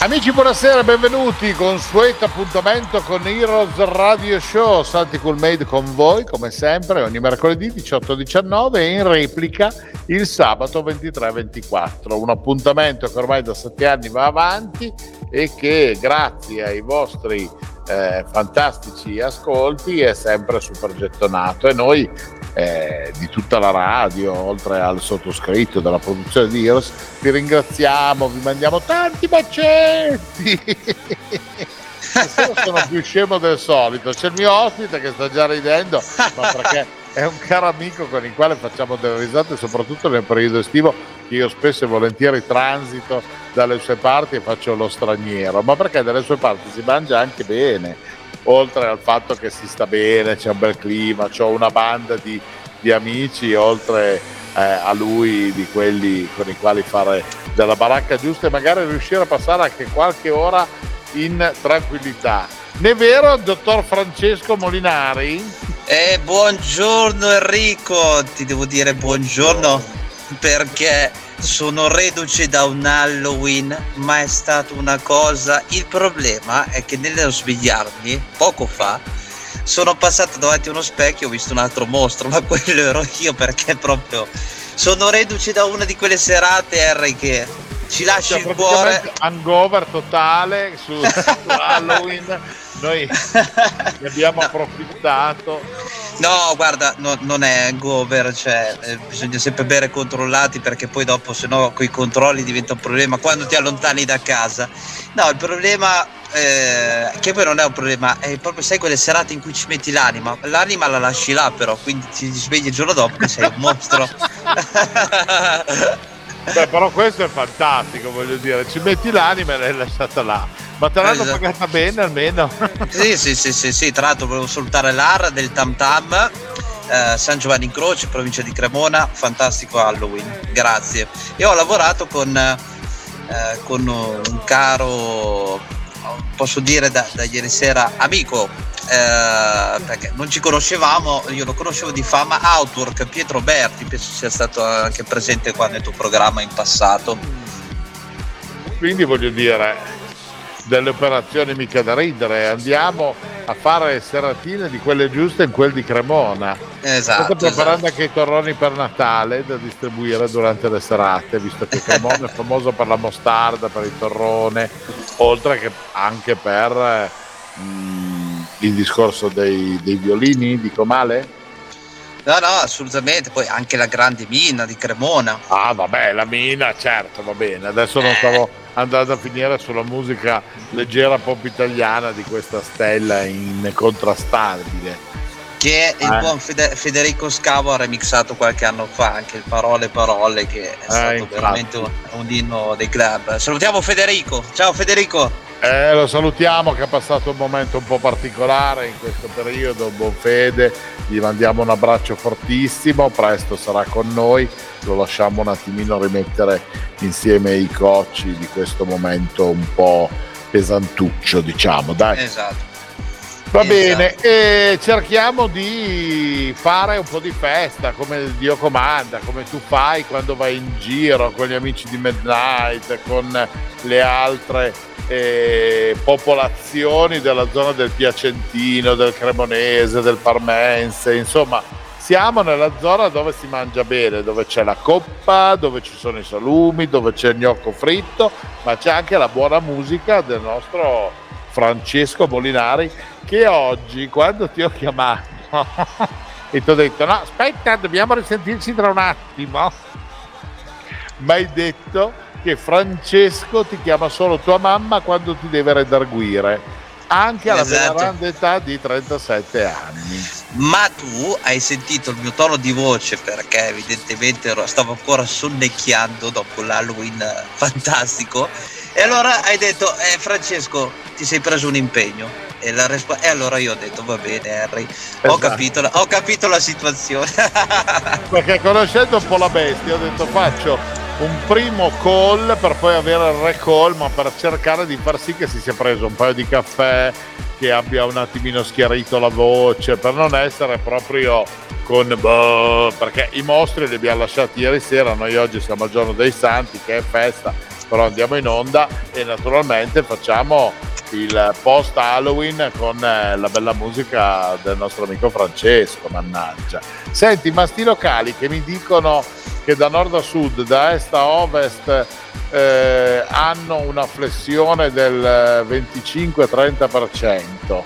Amici, buonasera, benvenuti, consueto appuntamento con Heroes Radio Show. Santi Cool Made con voi, come sempre, ogni mercoledì 18-19 e in replica il sabato 23-24. Un appuntamento che ormai da 7 anni va avanti e che, grazie ai vostri fantastici ascolti, è sempre super gettonato. E noi di tutta la radio, oltre al sottoscritto della produzione di Heroes, vi ringraziamo, vi mandiamo tanti bacetti. Sono più scemo del solito, c'è il mio ospite che sta già ridendo, ma perché è un caro amico con il quale facciamo delle risate, soprattutto nel periodo estivo, che io spesso e volentieri transito dalle sue parti e faccio lo straniero, ma perché dalle sue parti si mangia anche bene, oltre al fatto che si sta bene, c'è un bel clima, c'ho una banda di amici, oltre a lui, di quelli con i quali fare della baracca giusta e magari riuscire a passare anche qualche ora in tranquillità. Ne è vero, dottor Francesco Molinari? Buongiorno Enrico, ti devo dire buongiorno perché sono reduce da un Halloween, ma è stata una cosa. Il problema è che nello svegliarmi poco fa sono passato davanti a uno specchio e ho visto un altro mostro, ma quello ero io, perché proprio sono reduce da una di quelle serate, Harry, che ci lascia il cuore. Hangover totale su Halloween. Noi ne abbiamo approfittato. No, guarda, no, non è hangover, cioè bisogna sempre bere controllati, perché poi dopo, se no, coi controlli diventa un problema quando ti allontani da casa. No, il problema che poi non è un problema, è proprio, sai, quelle serate in cui ci metti l'anima. L'anima la lasci là, però, quindi ti svegli il giorno dopo che sei un mostro. Beh, però questo è fantastico, voglio dire, ci metti l'anima e l'hai lasciata là. Ma te l'hanno pagata bene almeno? Sì, tra l'altro volevo salutare l'AR del Tam Tam, San Giovanni in Croce, provincia di Cremona, fantastico Halloween, grazie. E ho lavorato con un caro, posso dire da ieri sera, amico, perché non ci conoscevamo, io lo conoscevo di fama, Outwork, Pietro Berti, penso sia stato anche presente qua nel tuo programma in passato. Quindi voglio dire, delle operazioni mica da ridere, andiamo a fare seratine di quelle giuste in quel di Cremona. Esatto. Sto preparando anche i torroni per Natale da distribuire durante le serate, visto che Cremona è famoso per la mostarda, per il torrone, oltre che anche per il discorso dei violini, dico male? No, assolutamente, poi anche la grande mina di Cremona. Ah, vabbè, la mina, certo, va bene, adesso non stavo andando a finire sulla musica leggera pop italiana di questa stella incontrastabile che il buon Federico Scavo ha remixato qualche anno fa, anche il Parole che è stato veramente un inno dei club. Salutiamo Federico, ciao Federico. Lo salutiamo, che ha passato un momento un po' particolare in questo periodo, buon Fede, gli mandiamo un abbraccio fortissimo, presto sarà con noi, lo lasciamo un attimino rimettere insieme ai cocci di questo momento un po' pesantuccio, diciamo, dai. Esatto. Va bene, e cerchiamo di fare un po' di festa, come Dio comanda, come tu fai quando vai in giro con gli amici di Midnight, con le altre popolazioni della zona del Piacentino, del Cremonese, del Parmense, insomma, siamo nella zona dove si mangia bene, dove c'è la coppa, dove ci sono i salumi, dove c'è il gnocco fritto, ma c'è anche la buona musica del nostro Francesco Molinari, che oggi, quando ti ho chiamato e ti ho detto no, aspetta, dobbiamo risentirci tra un attimo, mi hai detto che Francesco ti chiama solo tua mamma quando ti deve redarguire, anche alla grande età di 37 anni. Ma tu hai sentito il mio tono di voce, perché evidentemente stavo ancora sonnecchiando dopo l'Halloween fantastico, E allora hai detto, Francesco, ti sei preso un impegno. E allora io ho detto, va bene Harry, esatto. ho capito la situazione. Perché conoscendo un po' la bestia, ho detto faccio un primo call per poi avere il recall, ma per cercare di far sì che si sia preso un paio di caffè, che abbia un attimino schiarito la voce, per non essere proprio con perché i mostri li abbiamo lasciati ieri sera. Noi oggi siamo al giorno dei santi, che è festa, però andiamo in onda e naturalmente facciamo il post Halloween con la bella musica del nostro amico Francesco. Mannaggia, senti, ma sti locali che mi dicono che da nord a sud, da est a ovest hanno una flessione del 25-30%.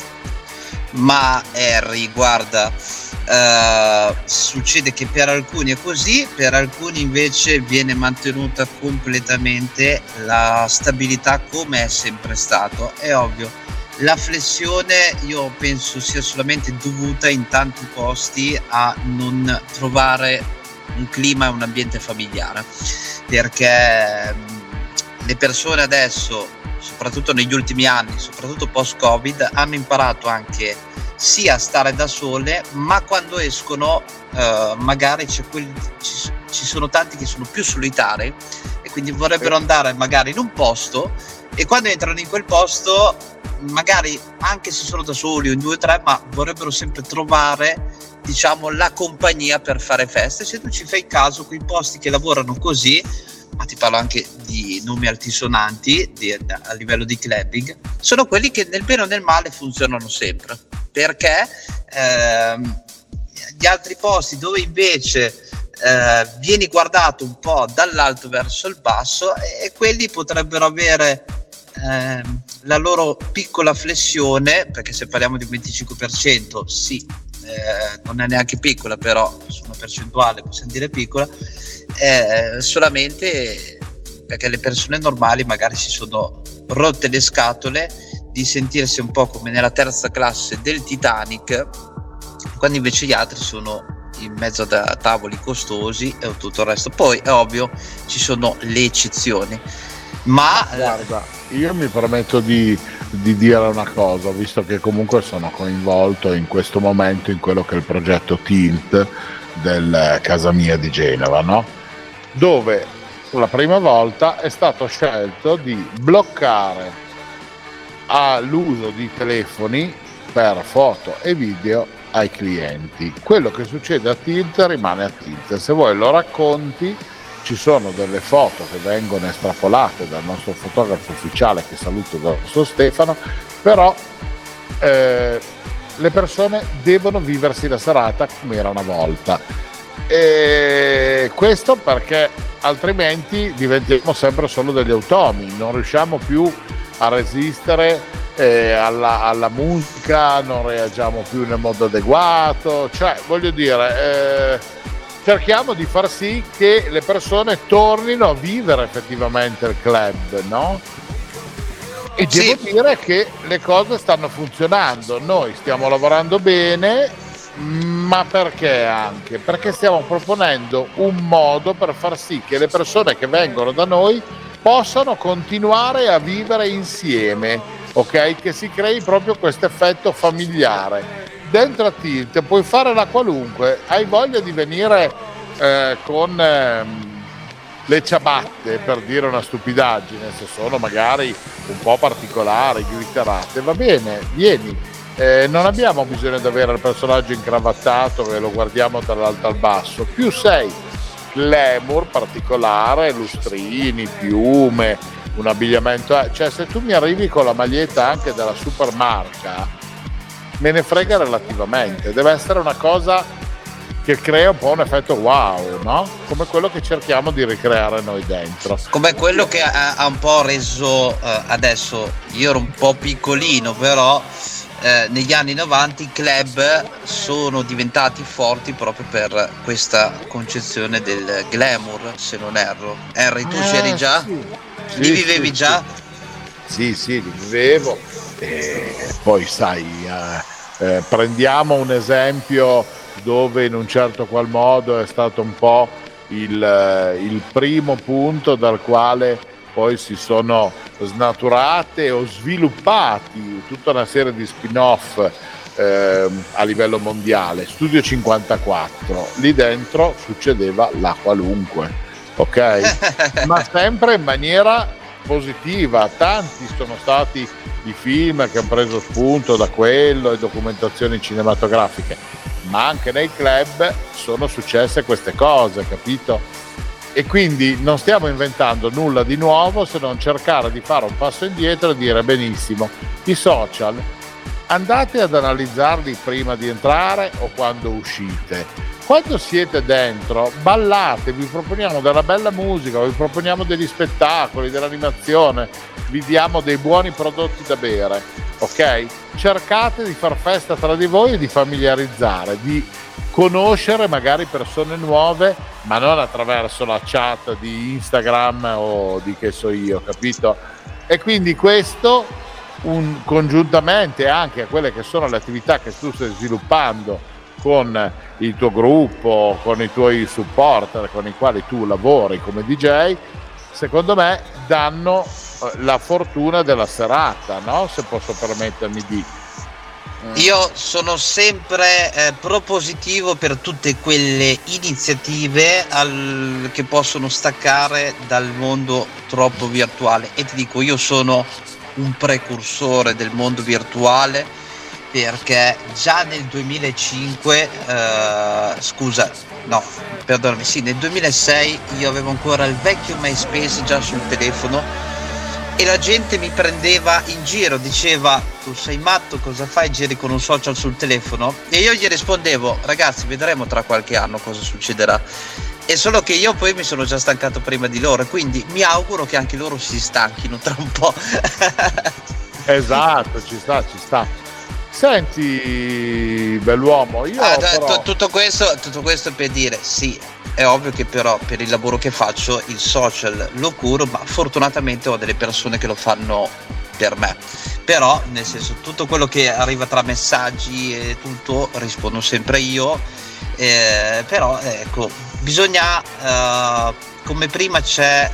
Ma Harry, guarda, succede che per alcuni è così, per alcuni invece viene mantenuta completamente la stabilità come è sempre stato. È ovvio, la flessione io penso sia solamente dovuta in tanti posti a non trovare un clima e un ambiente familiare, perché le persone adesso, soprattutto negli ultimi anni, soprattutto post-Covid, hanno imparato anche sia a stare da sole, ma quando escono magari ci sono tanti che sono più solitari e quindi vorrebbero andare magari in un posto, e quando entrano in quel posto magari anche se sono da soli o in due o tre, ma vorrebbero sempre trovare, diciamo, la compagnia per fare feste. Se tu ci fai caso, quei posti che lavorano così, ma ti parlo anche di nomi altisonanti a livello di clubbing, sono quelli che nel bene o nel male funzionano sempre, perché gli altri posti dove invece vieni guardato un po' dall'alto verso il basso, e quelli potrebbero avere la loro piccola flessione, perché se parliamo di un 25% sì, non è neanche piccola, però su una percentuale possiamo dire piccola, solamente perché le persone normali magari si sono rotte le scatole di sentirsi un po' come nella terza classe del Titanic, quando invece gli altri sono in mezzo a tavoli costosi e tutto il resto. Poi è ovvio, ci sono le eccezioni, ma guarda, io mi permetto di dire una cosa, visto che comunque sono coinvolto in questo momento in quello che è il progetto Tilt del Casa Mia di Genova, no? Dove la prima volta è stato scelto di bloccare all'uso di telefoni per foto e video ai clienti. Quello che succede a Tilt rimane a Tilt, se vuoi lo racconti. Ci sono delle foto che vengono estrapolate dal nostro fotografo ufficiale, che saluto, dal nostro Stefano, però le persone devono viversi la serata come era una volta, e questo perché altrimenti diventiamo sempre solo degli automi, non riusciamo più a resistere alla musica, non reagiamo più nel modo adeguato, cioè voglio dire... cerchiamo di far sì che le persone tornino a vivere effettivamente il club, no? E sì, devo dire che le cose stanno funzionando, noi stiamo lavorando bene, ma perché anche? Perché stiamo proponendo un modo per far sì che le persone che vengono da noi possano continuare a vivere insieme, ok? Che si crei proprio questo effetto familiare. Dentro a Tilt puoi fare la qualunque, hai voglia di venire con le ciabatte, per dire una stupidaggine, se sono magari un po' particolari, glitterate, va bene, vieni, non abbiamo bisogno di avere il personaggio incravattato e lo guardiamo dall'alto al basso, più sei glamour, particolare, lustrini, piume, un abbigliamento, cioè se tu mi arrivi con la maglietta anche della supermarca me ne frega relativamente, deve essere una cosa che crea un po' un effetto wow, no? Come quello che cerchiamo di ricreare noi dentro. Come quello che ha un po' reso, adesso io ero un po' piccolino, però negli anni 90 i club sono diventati forti proprio per questa concezione del glamour, se non erro. Harry, tu c'eri già? Sì. Li vivevi già? Sì, li vivevo. E poi sai, prendiamo un esempio dove in un certo qual modo è stato un po' il primo punto dal quale poi si sono snaturate o sviluppati tutta una serie di spin-off a livello mondiale. Studio 54, lì dentro succedeva la qualunque, ok? Ma sempre in maniera positiva. Tanti sono stati i film che hanno preso spunto da quello, e documentazioni cinematografiche, ma anche nei club sono successe queste cose, capito? E quindi non stiamo inventando nulla di nuovo, se non cercare di fare un passo indietro e dire: benissimo, i social andate ad analizzarli prima di entrare o quando uscite. Quando siete dentro, ballate, vi proponiamo della bella musica, vi proponiamo degli spettacoli, dell'animazione, vi diamo dei buoni prodotti da bere, ok? Cercate di far festa tra di voi e di familiarizzare, di conoscere magari persone nuove, ma non attraverso la chat di Instagram o di che so io, capito? E quindi questo, congiuntamente anche a quelle che sono le attività che tu stai sviluppando con il tuo gruppo, con i tuoi supporter con i quali tu lavori come DJ, secondo me danno la fortuna della serata, no? Se posso permettermi di... Io sono sempre propositivo per tutte quelle iniziative che possono staccare dal mondo troppo virtuale, e ti dico, io sono un precursore del mondo virtuale, perché già nel 2006 io avevo ancora il vecchio MySpace già sul telefono, e la gente mi prendeva in giro, diceva: tu sei matto, cosa fai, giri con un social sul telefono? E io gli rispondevo: ragazzi, vedremo tra qualche anno cosa succederà. E solo che io poi mi sono già stancato prima di loro, quindi mi auguro che anche loro si stanchino tra un po'. Esatto, ci sta, ci sta. Senti, bell'uomo, io però... tutto questo per dire, sì, è ovvio che però per il lavoro che faccio il social lo curo, ma fortunatamente ho delle persone che lo fanno per me. Però, nel senso, tutto quello che arriva tra messaggi e tutto rispondo sempre io, però ecco, bisogna, come prima c'è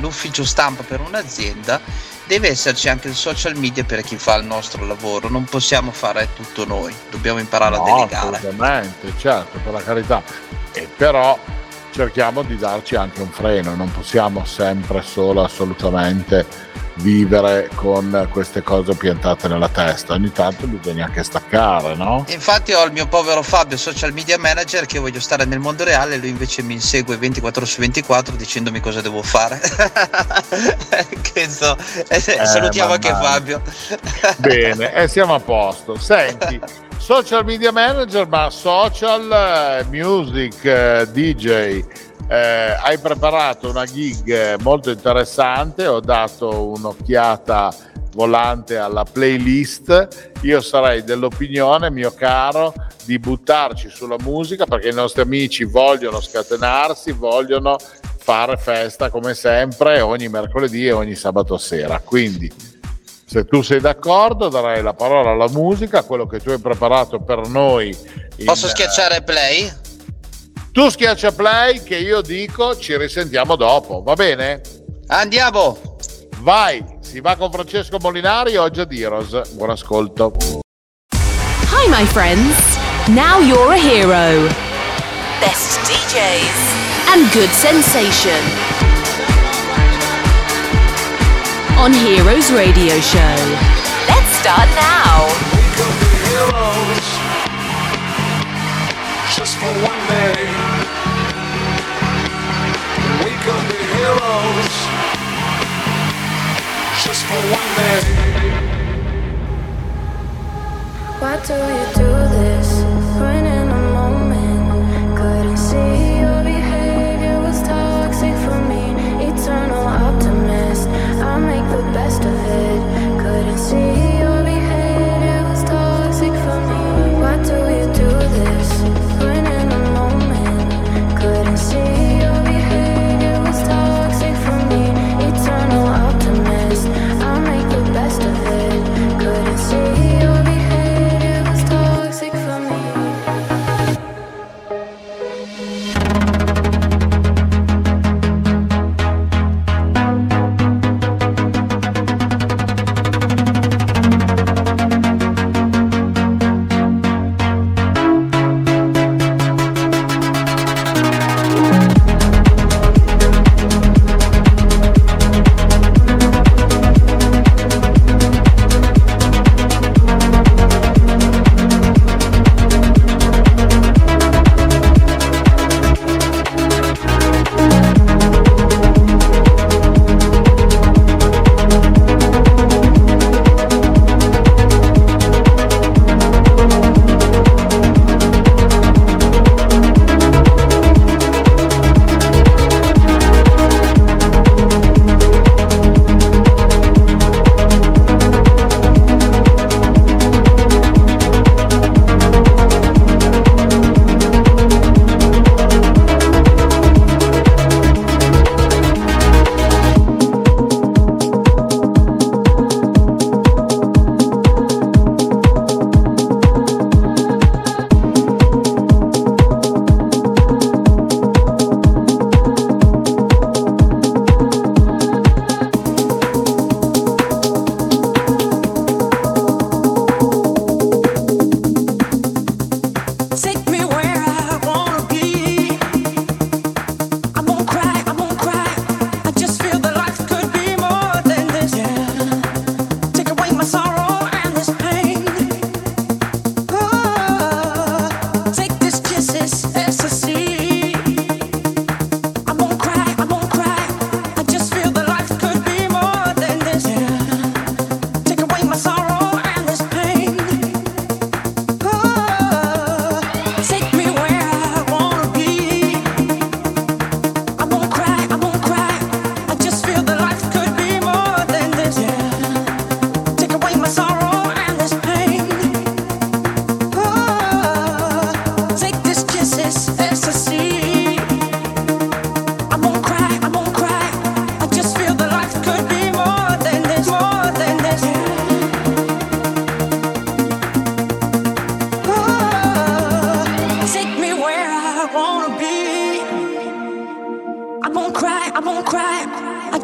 l'ufficio stampa per un'azienda, deve esserci anche il social media per chi fa il nostro lavoro. Non possiamo fare tutto noi, dobbiamo imparare a delegare. Assolutamente, certo, per la carità. E però cerchiamo di darci anche un freno, non possiamo sempre solo assolutamente vivere con queste cose piantate nella testa, ogni tanto bisogna anche staccare, no? Infatti ho il mio povero Fabio, social media manager, che voglio stare nel mondo reale, lui invece mi insegue 24/24 dicendomi cosa devo fare. Che so. Salutiamo anche Fabio. Bene, siamo a posto. Senti, social media manager, ma social, music, DJ. Hai preparato una gig molto interessante, ho dato un'occhiata volante alla playlist. Io sarei dell'opinione, mio caro, di buttarci sulla musica, perché i nostri amici vogliono scatenarsi, vogliono fare festa come sempre ogni mercoledì e ogni sabato sera. Quindi, se tu sei d'accordo, darei la parola alla musica, quello che tu hai preparato per noi. Posso schiacciare play? Tu schiaccia play, che io dico ci risentiamo dopo, va bene? Andiamo! Vai, si va con Francesco Molinari oggi ad Heroes. Buon ascolto. Hi my friends, now you're a hero. Best DJs and good sensation on Heroes Radio Show. Let's start now. Wake up the heroes, just for one day. Heroes, just for one day. Why do you do this? When in a moment, couldn't see your behavior was toxic for me. Eternal optimist, I make the best of it. Couldn't see your behavior was toxic for me. Why do you do this? When in a moment, couldn't see your behavior. Optimist, I'll make the best of it. Couldn't see your behavior was toxic.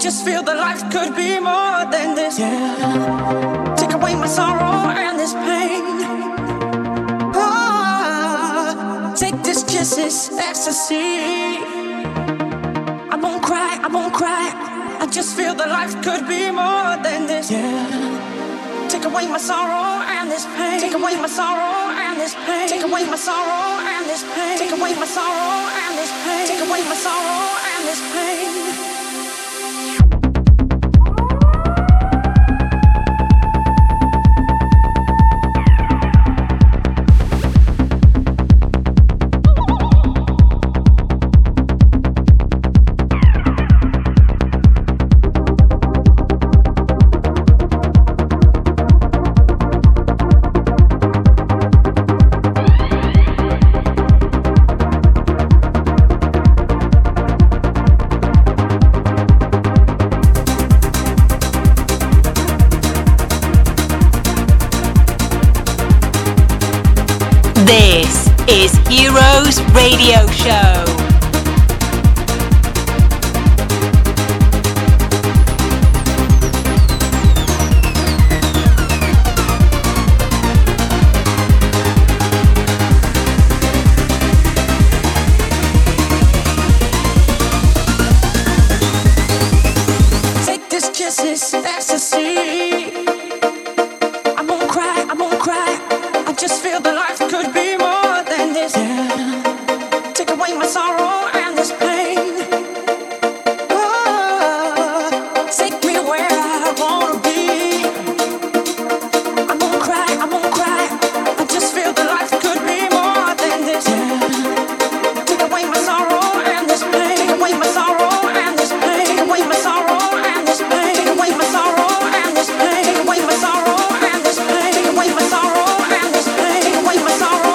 just feel that life could be more than this. Yeah. Take away my sorrow and this pain. Ah, take this kiss, this ecstasy. I won't cry, I won't cry. I just feel that life could be more than this. Yeah. Take away my sorrow and this pain. Take away my sorrow and this pain. Take away my sorrow and this pain. Take away my sorrow and this pain. Take away my sorrow and this pain. This is Heroes Radio Show. Take this kiss, this ecstasy. I won't cry, I won't cry. I just feel the life could be more. Yeah. Take away my sorrow and this pain. Oh, take me where I wanna be. I won't cry, I won't cry. I just feel that life could be more than this. Yeah. Take away my sorrow and this pain. Take away my sorrow and this pain. Take away my sorrow and this pain. Take away my sorrow and this pain. Take away my sorrow and this pain. Take away my sorrow and this pain. Take away my sorrow.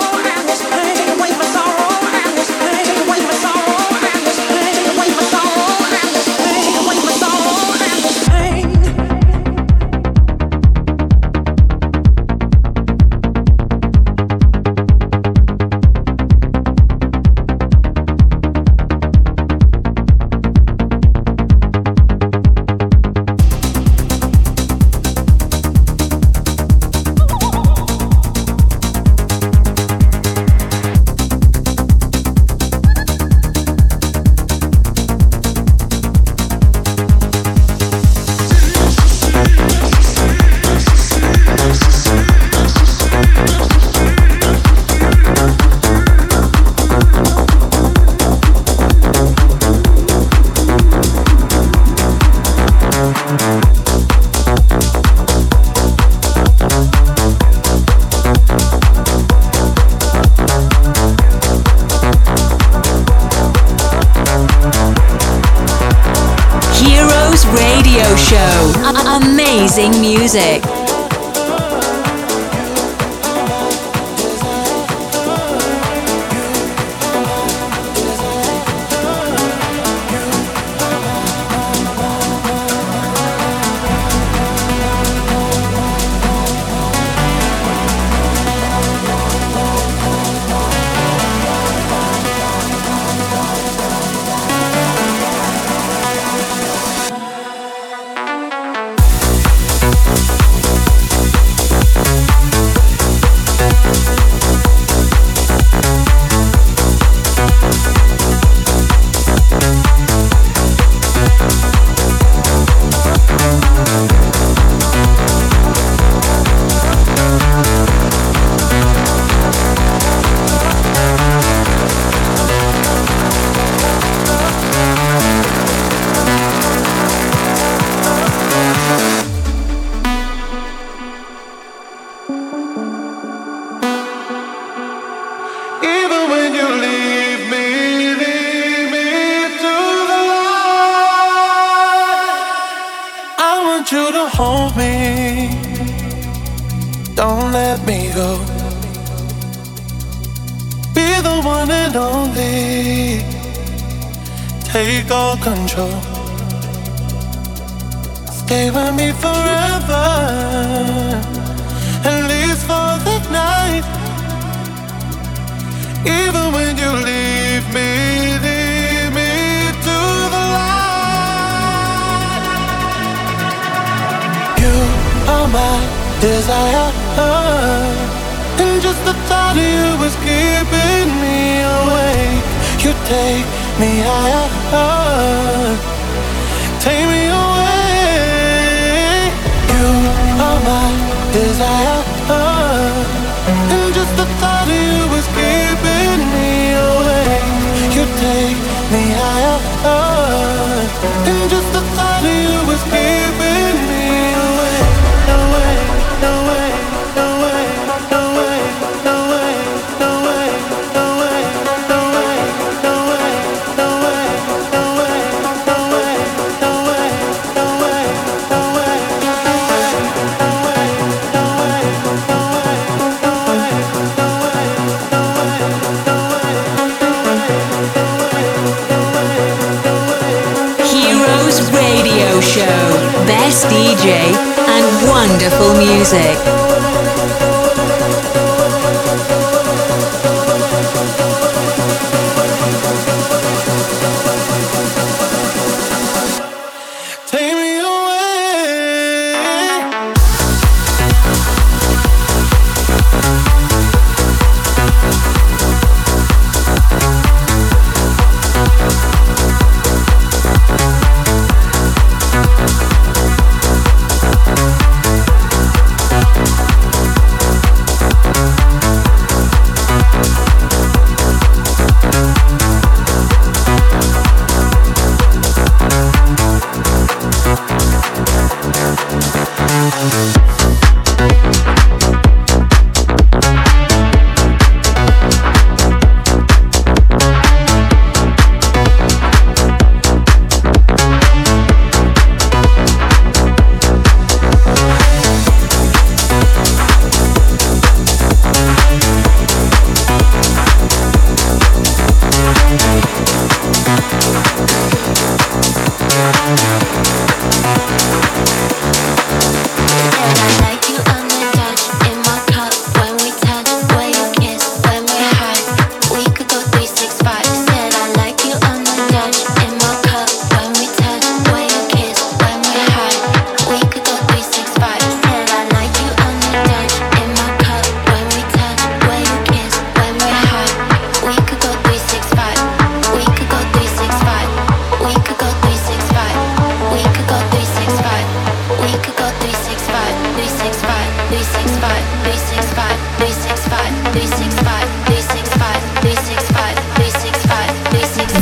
Amazing music. Hold me, don't let me go. Be the one and only, take all control. Stay with me forever, at least for the night. Even when you leave me to the light. desire, and just the thought of you was keeping me awake. You take me higher, take me away. You are my desire, and just the thought of you was keeping me awake. You take me higher, and just the thought of you was keeping me awake. No way, no way, no way, no way, no way, no way, no way, no way, no way, no way, no way, no way, no way, no way, no way, no way, no way, no way, no way, no way, no way, no way, no way, no way. Heroes Radio Show, best DJ and wonderful music.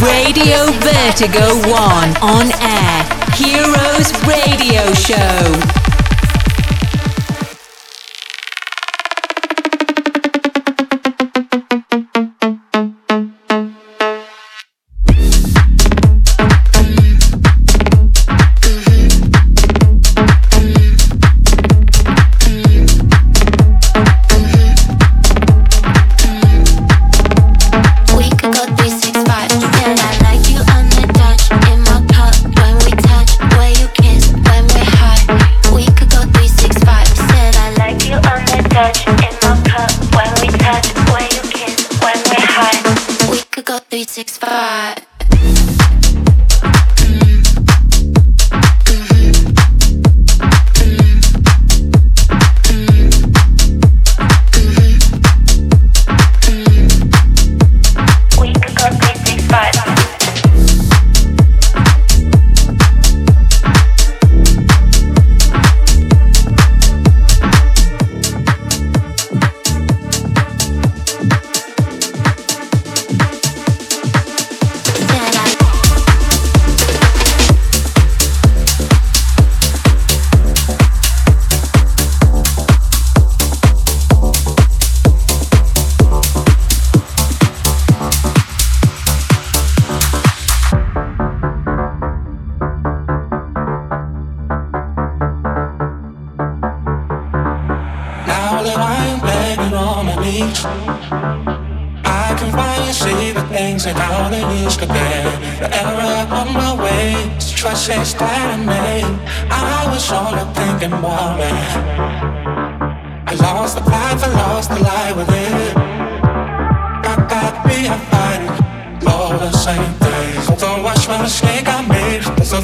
Radio Vertigo 1 on air. Heroes Radio Show.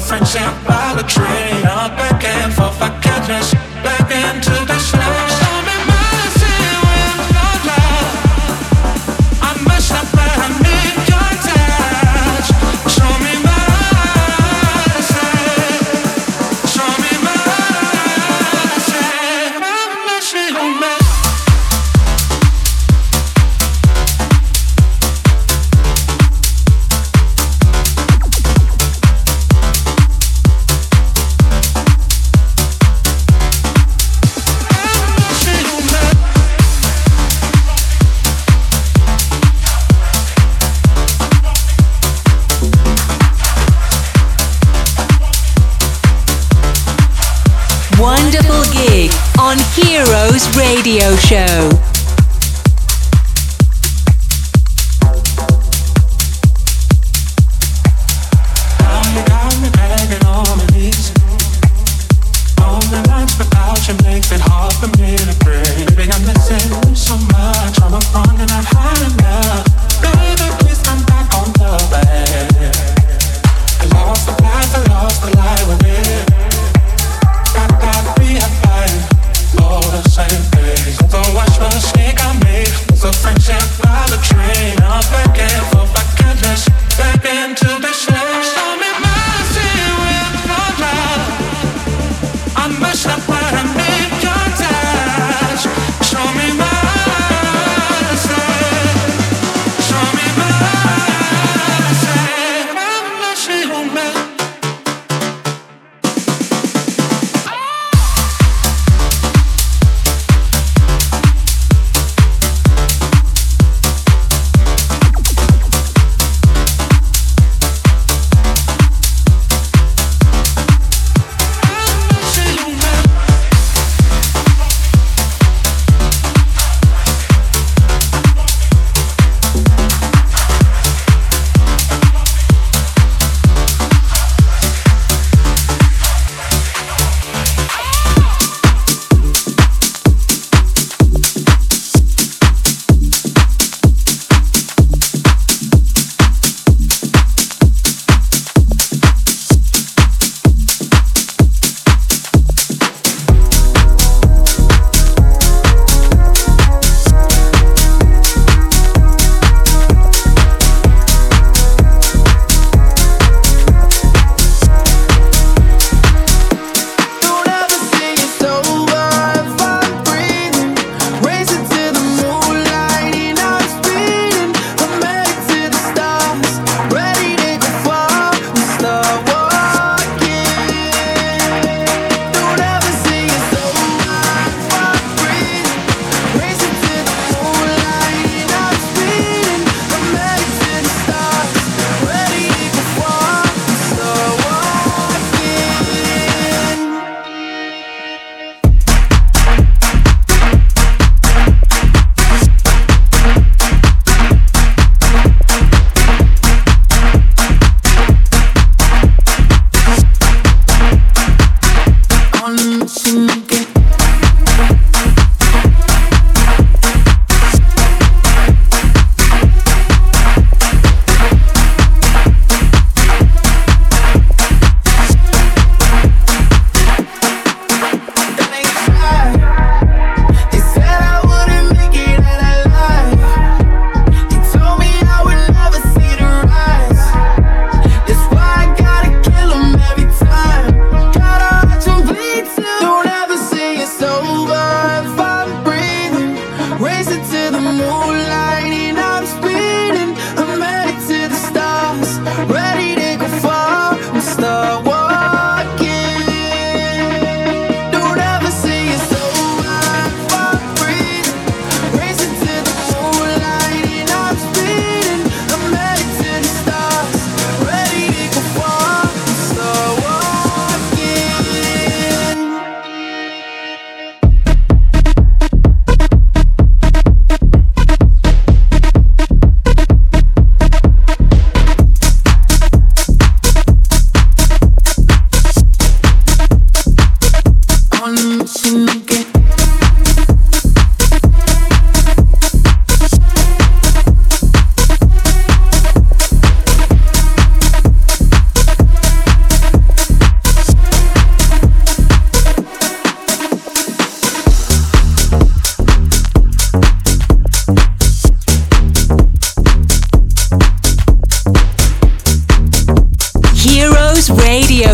Friendship by the tree, up back and forth, I can't just back into the snow. Heroes Radio Show.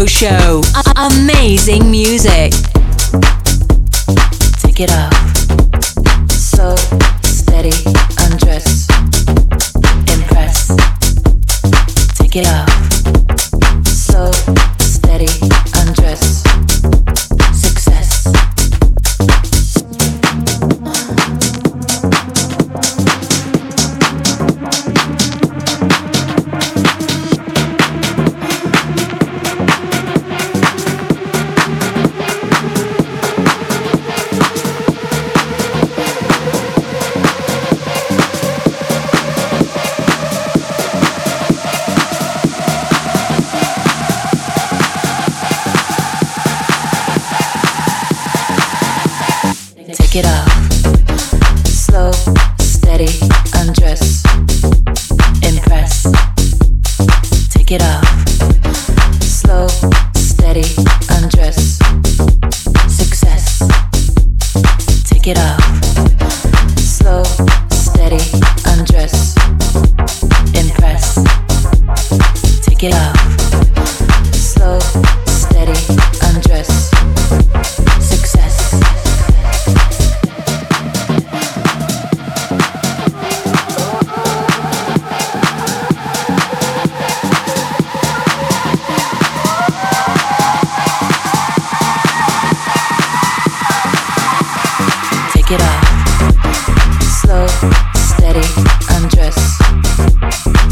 Show. Amazing music. Take it off. So steady, undress. Impress. Take it off. So steady, undress. Success. break it off. Slow, steady, undress, impress, take it off. Slow, steady, undress, success, take it off. Slow, steady, undress, impress, take it off. Slow, steady, undress, success. Take it off, slow, steady, undress,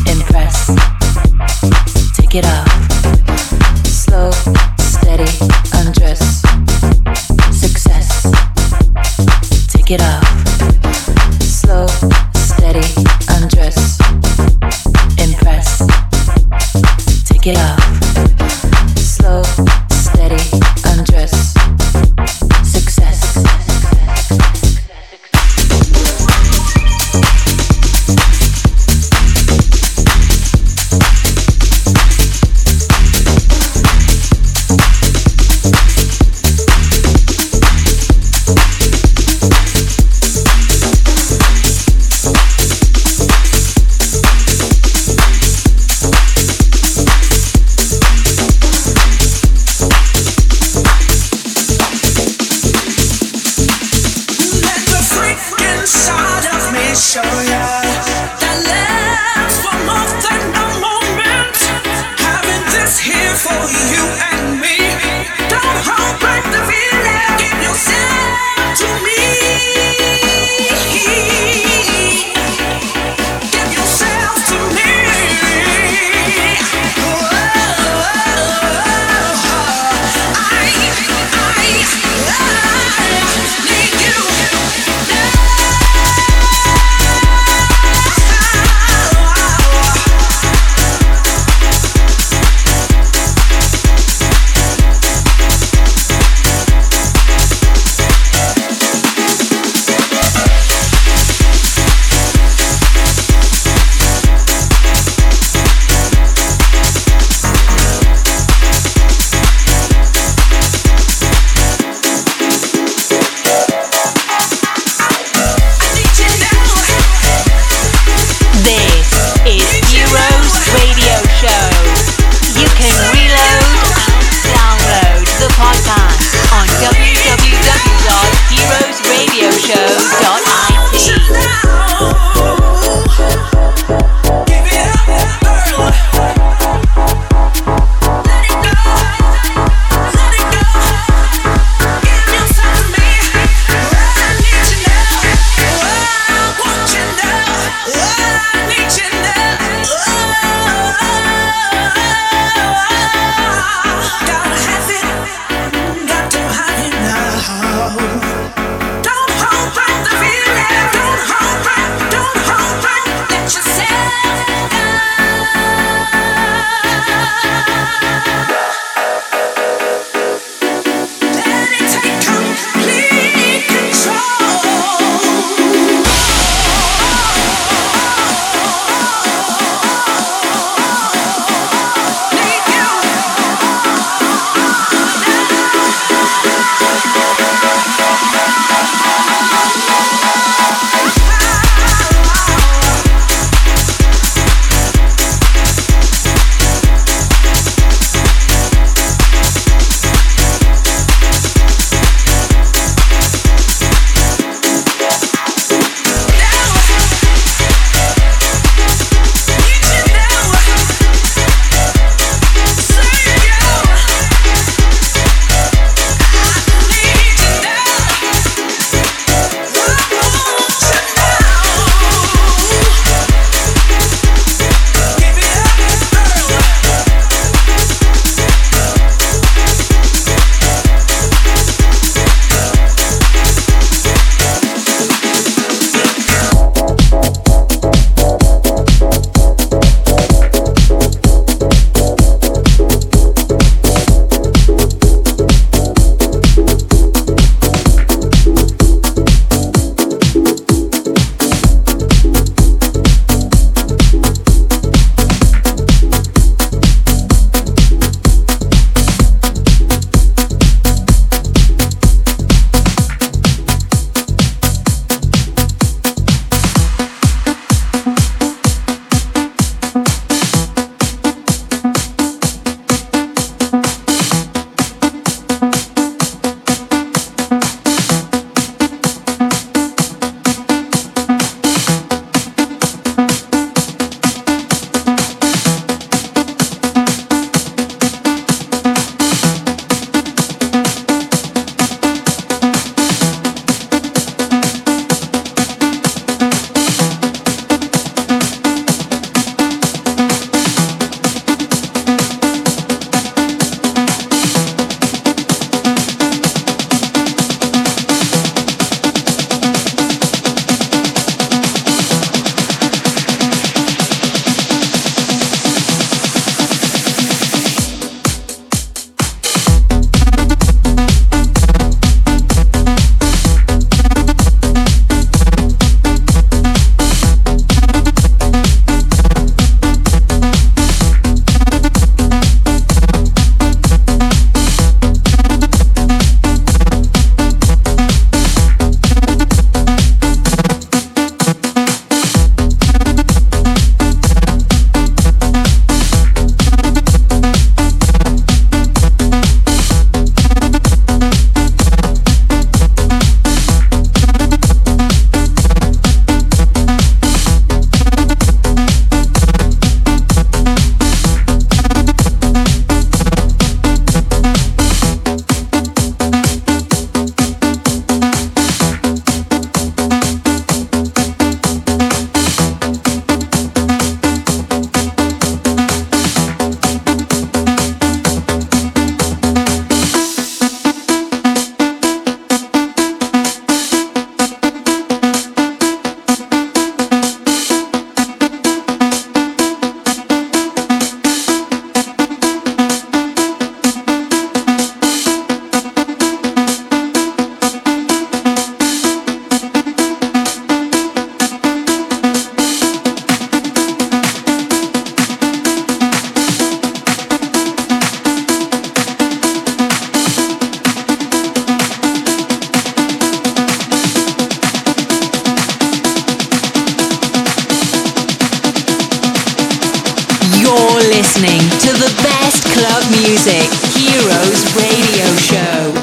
impress, take it off, slow, steady, undress, success, take it off, slow, steady, undress, impress, take it off, slow, steady, undress, success. listening to the best club music, Heroes Radio Show.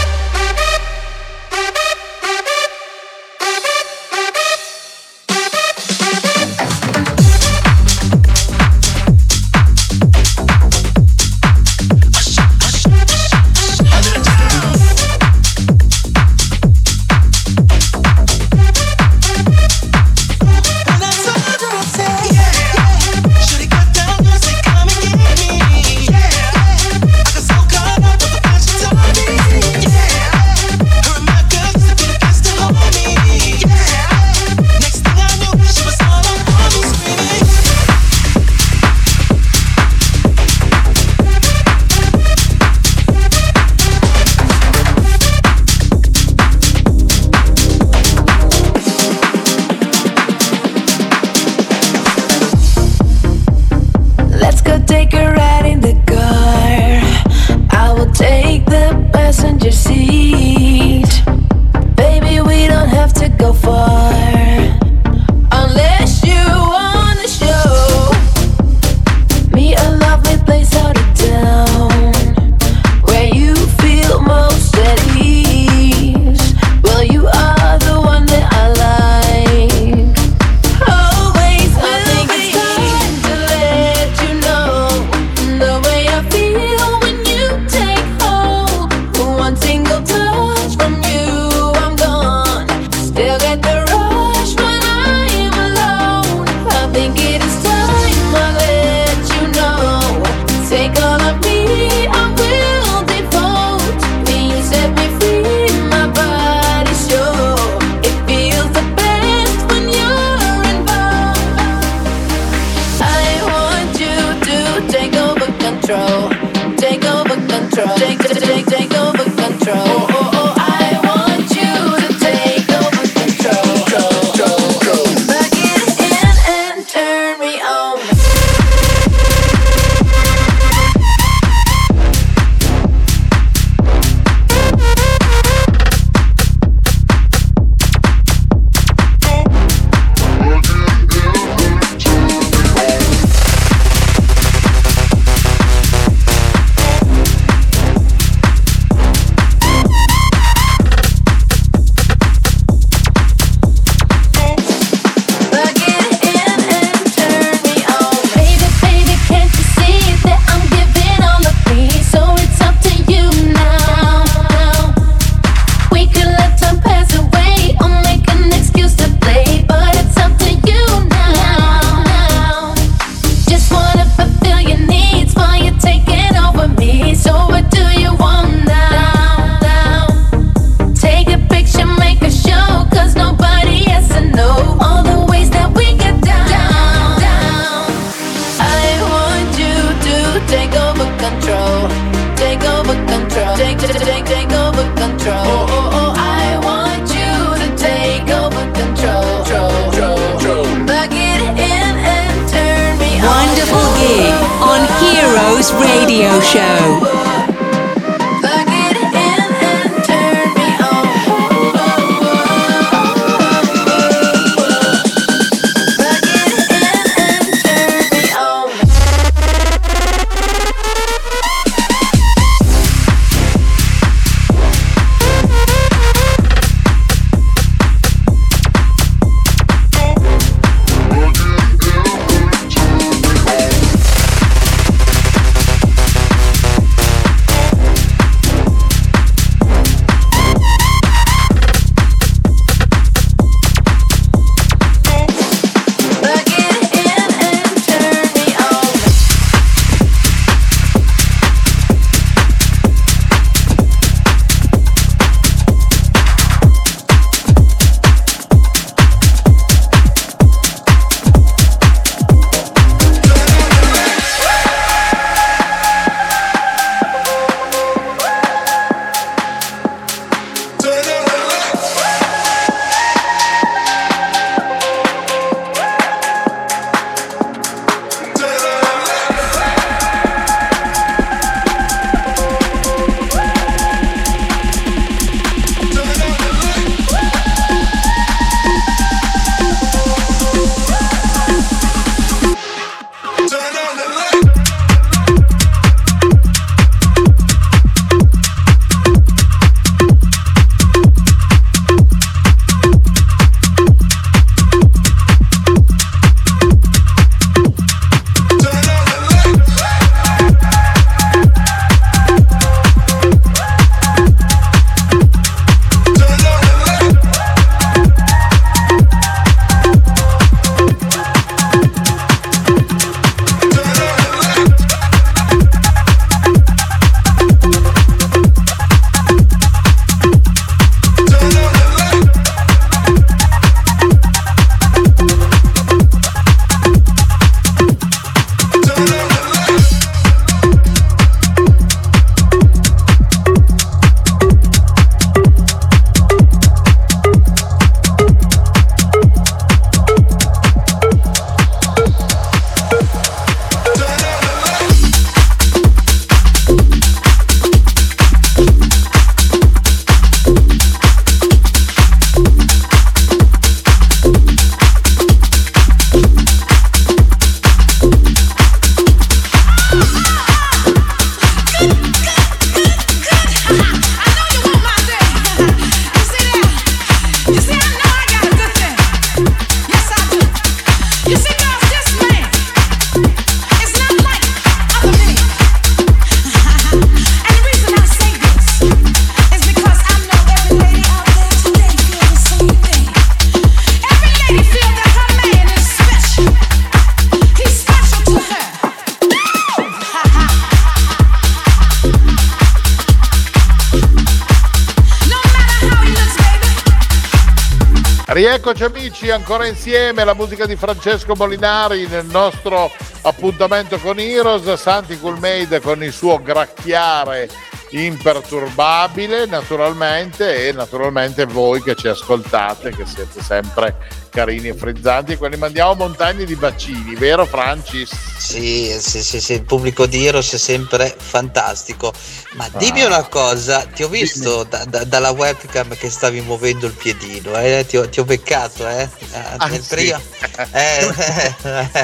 Rieccoci amici, ancora insieme la musica di Francesco Molinari nel nostro appuntamento con Heroes. Santi Cool Made con il suo gracchiare imperturbabile naturalmente, e naturalmente voi che ci ascoltate, che siete sempre carini e frizzanti, quelli mandiamo montagne di bacini, vero Francis? Sì, il pubblico di Heroes è sempre fantastico. Ma dimmi una cosa, ti ho visto dalla webcam che stavi muovendo il piedino, ti ho beccato nel trio.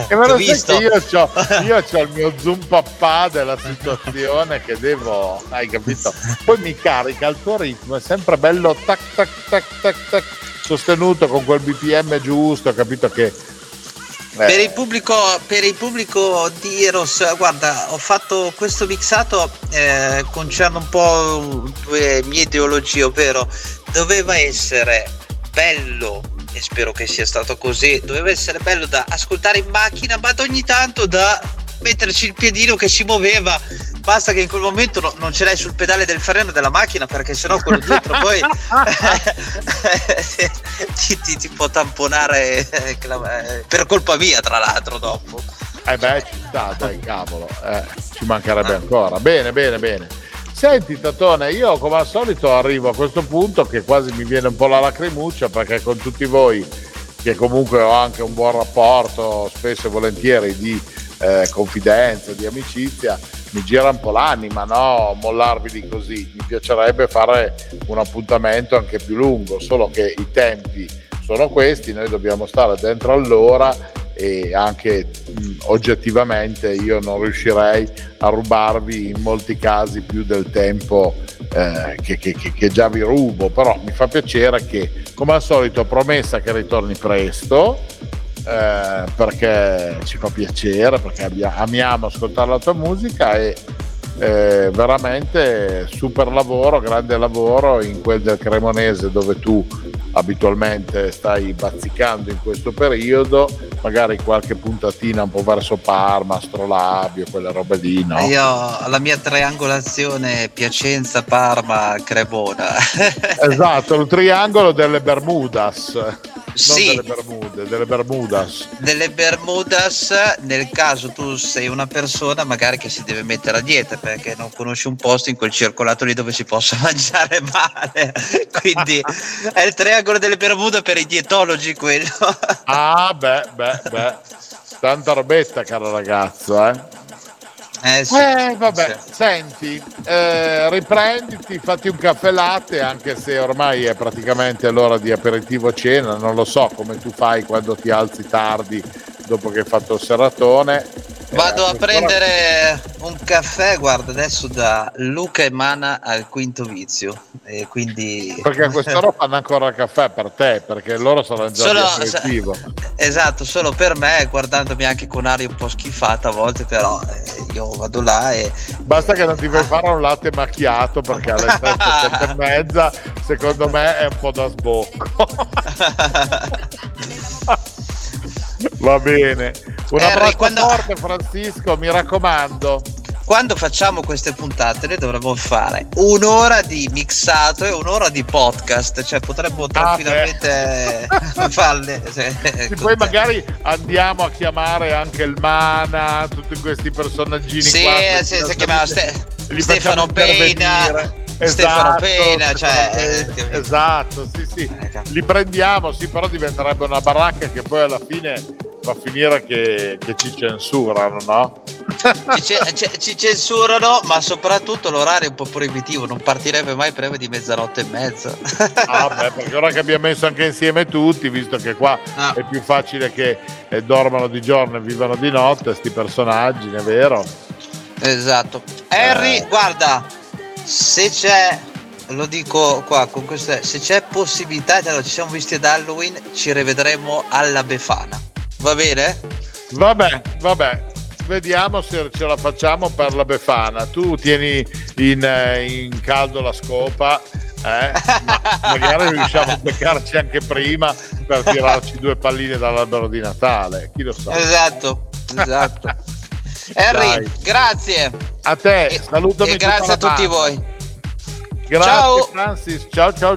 Ma lo sai che io ho il mio zoom papà della situazione che devo, hai capito? Poi mi carica il tuo ritmo, è sempre bello tac tac tac tac tac, sostenuto con quel BPM giusto, capito che per il pubblico di Heroes. Guarda, ho fatto questo mixato, concerne un po' due mie ideologie, ovvero doveva essere bello, e spero che sia stato così, doveva essere bello da ascoltare in macchina, ma ogni tanto da metterci il piedino che si muoveva. Basta che in quel momento non ce l'hai sul pedale del freno della macchina, perché sennò quello dietro poi ti può tamponare per colpa mia, tra l'altro, dopo. Ci sta, dai, cavolo, ci mancherebbe ancora. Bene. Senti Tatone, io come al solito arrivo a questo punto che quasi mi viene un po' la lacrimuccia, perché con tutti voi, che comunque ho anche un buon rapporto, spesso e volentieri, di confidenza, di amicizia, mi gira un po' l'anima, no? Mollarvi di così. Mi piacerebbe fare un appuntamento anche più lungo, solo che i tempi sono questi, noi dobbiamo stare dentro all'ora e anche oggettivamente io non riuscirei a rubarvi in molti casi più del tempo che già vi rubo, però mi fa piacere che, come al solito, promessa che ritorni presto. Perché ci fa piacere, perché amiamo ascoltare la tua musica e veramente super lavoro, grande lavoro in quel del Cremonese dove tu abitualmente stai bazzicando in questo periodo, magari qualche puntatina un po' verso Parma, Astrolabio, quelle robe lì, no? Io la mia triangolazione Piacenza, Parma, Cremona. Esatto, il triangolo delle Bermudas. Non sì, delle Bermudas, nel caso tu sei una persona magari che si deve mettere a dieta perché non conosci un posto in quel circolato lì dove si possa mangiare male, quindi è il triangolo delle Bermuda per i dietologi quello. Tanta robetta, caro ragazzo, sì. Vabbè. Senti, riprenditi, fatti un caffè latte, anche se ormai è praticamente l'ora di aperitivo cena, non lo so come tu fai quando ti alzi tardi dopo che hai fatto il seratone. Vado a prendere un caffè, guarda, adesso da Luca Emana al Quinto Vizio, e quindi perché a quest'ora fanno ancora il caffè per te, perché loro sono già di aperitivo. Esatto, solo per me, guardandomi anche con aria un po' schifata a volte, però io vado là e basta che non ti fai fare un latte macchiato, perché alle 7:30 secondo me è un po' da sbocco. Va bene, un abbraccio forte Francisco, mi raccomando. Quando facciamo queste puntate noi dovremmo fare un'ora di mixato e un'ora di podcast, cioè potremmo tranquillamente farle. E poi magari andiamo a chiamare anche il Mana, tutti questi personaggini qua. Si chiamava Stefano Pena. Esatto, Stefano Pena, esatto, sì, li prendiamo, sì, però diventerebbe una baracca che poi alla fine va a finire che ci censurano, no? Ci censurano, ma soprattutto l'orario è un po' proibitivo, non partirebbe mai prima di 00:30. Perché ora che abbiamo messo anche insieme tutti, visto che qua è più facile che dormano di giorno e vivano di notte, sti personaggi, è vero? Esatto. Harry, guarda, se c'è, lo dico qua con questa, se c'è possibilità, allora, ci siamo visti ad Halloween, ci rivedremo alla Befana, va bene? Vabbè, vediamo se ce la facciamo per la Befana. Tu tieni in caldo la scopa, magari riusciamo a beccarci anche prima per tirarci due palline dall'albero di Natale, chi lo sa. Esatto. Harry, dai. Grazie a te, salutami e grazie a tutti voi. Grazie ciao. Francis,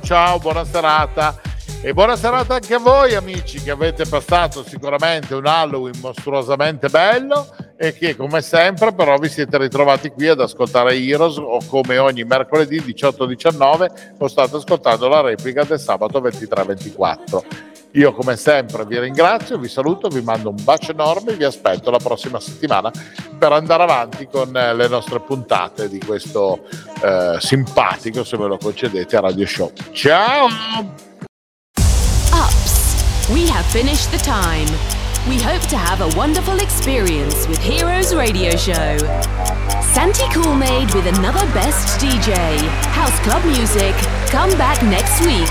ciao, buona serata E buona serata anche a voi amici, che avete passato sicuramente un Halloween mostruosamente bello e che come sempre però vi siete ritrovati qui ad ascoltare Heroes, o come ogni mercoledì 18-19 o state ascoltando la replica del sabato 23-24. Io come sempre vi ringrazio, vi saluto, vi mando un bacio enorme, vi aspetto la prossima settimana per andare avanti con le nostre puntate di questo simpatico, se me lo concedete, radio show. Ciao! Ups, we have finished the time. We hope to have a wonderful experience with Heroes Radio Show. Santi Cool Made with another best DJ. House Club Music. Come back next week.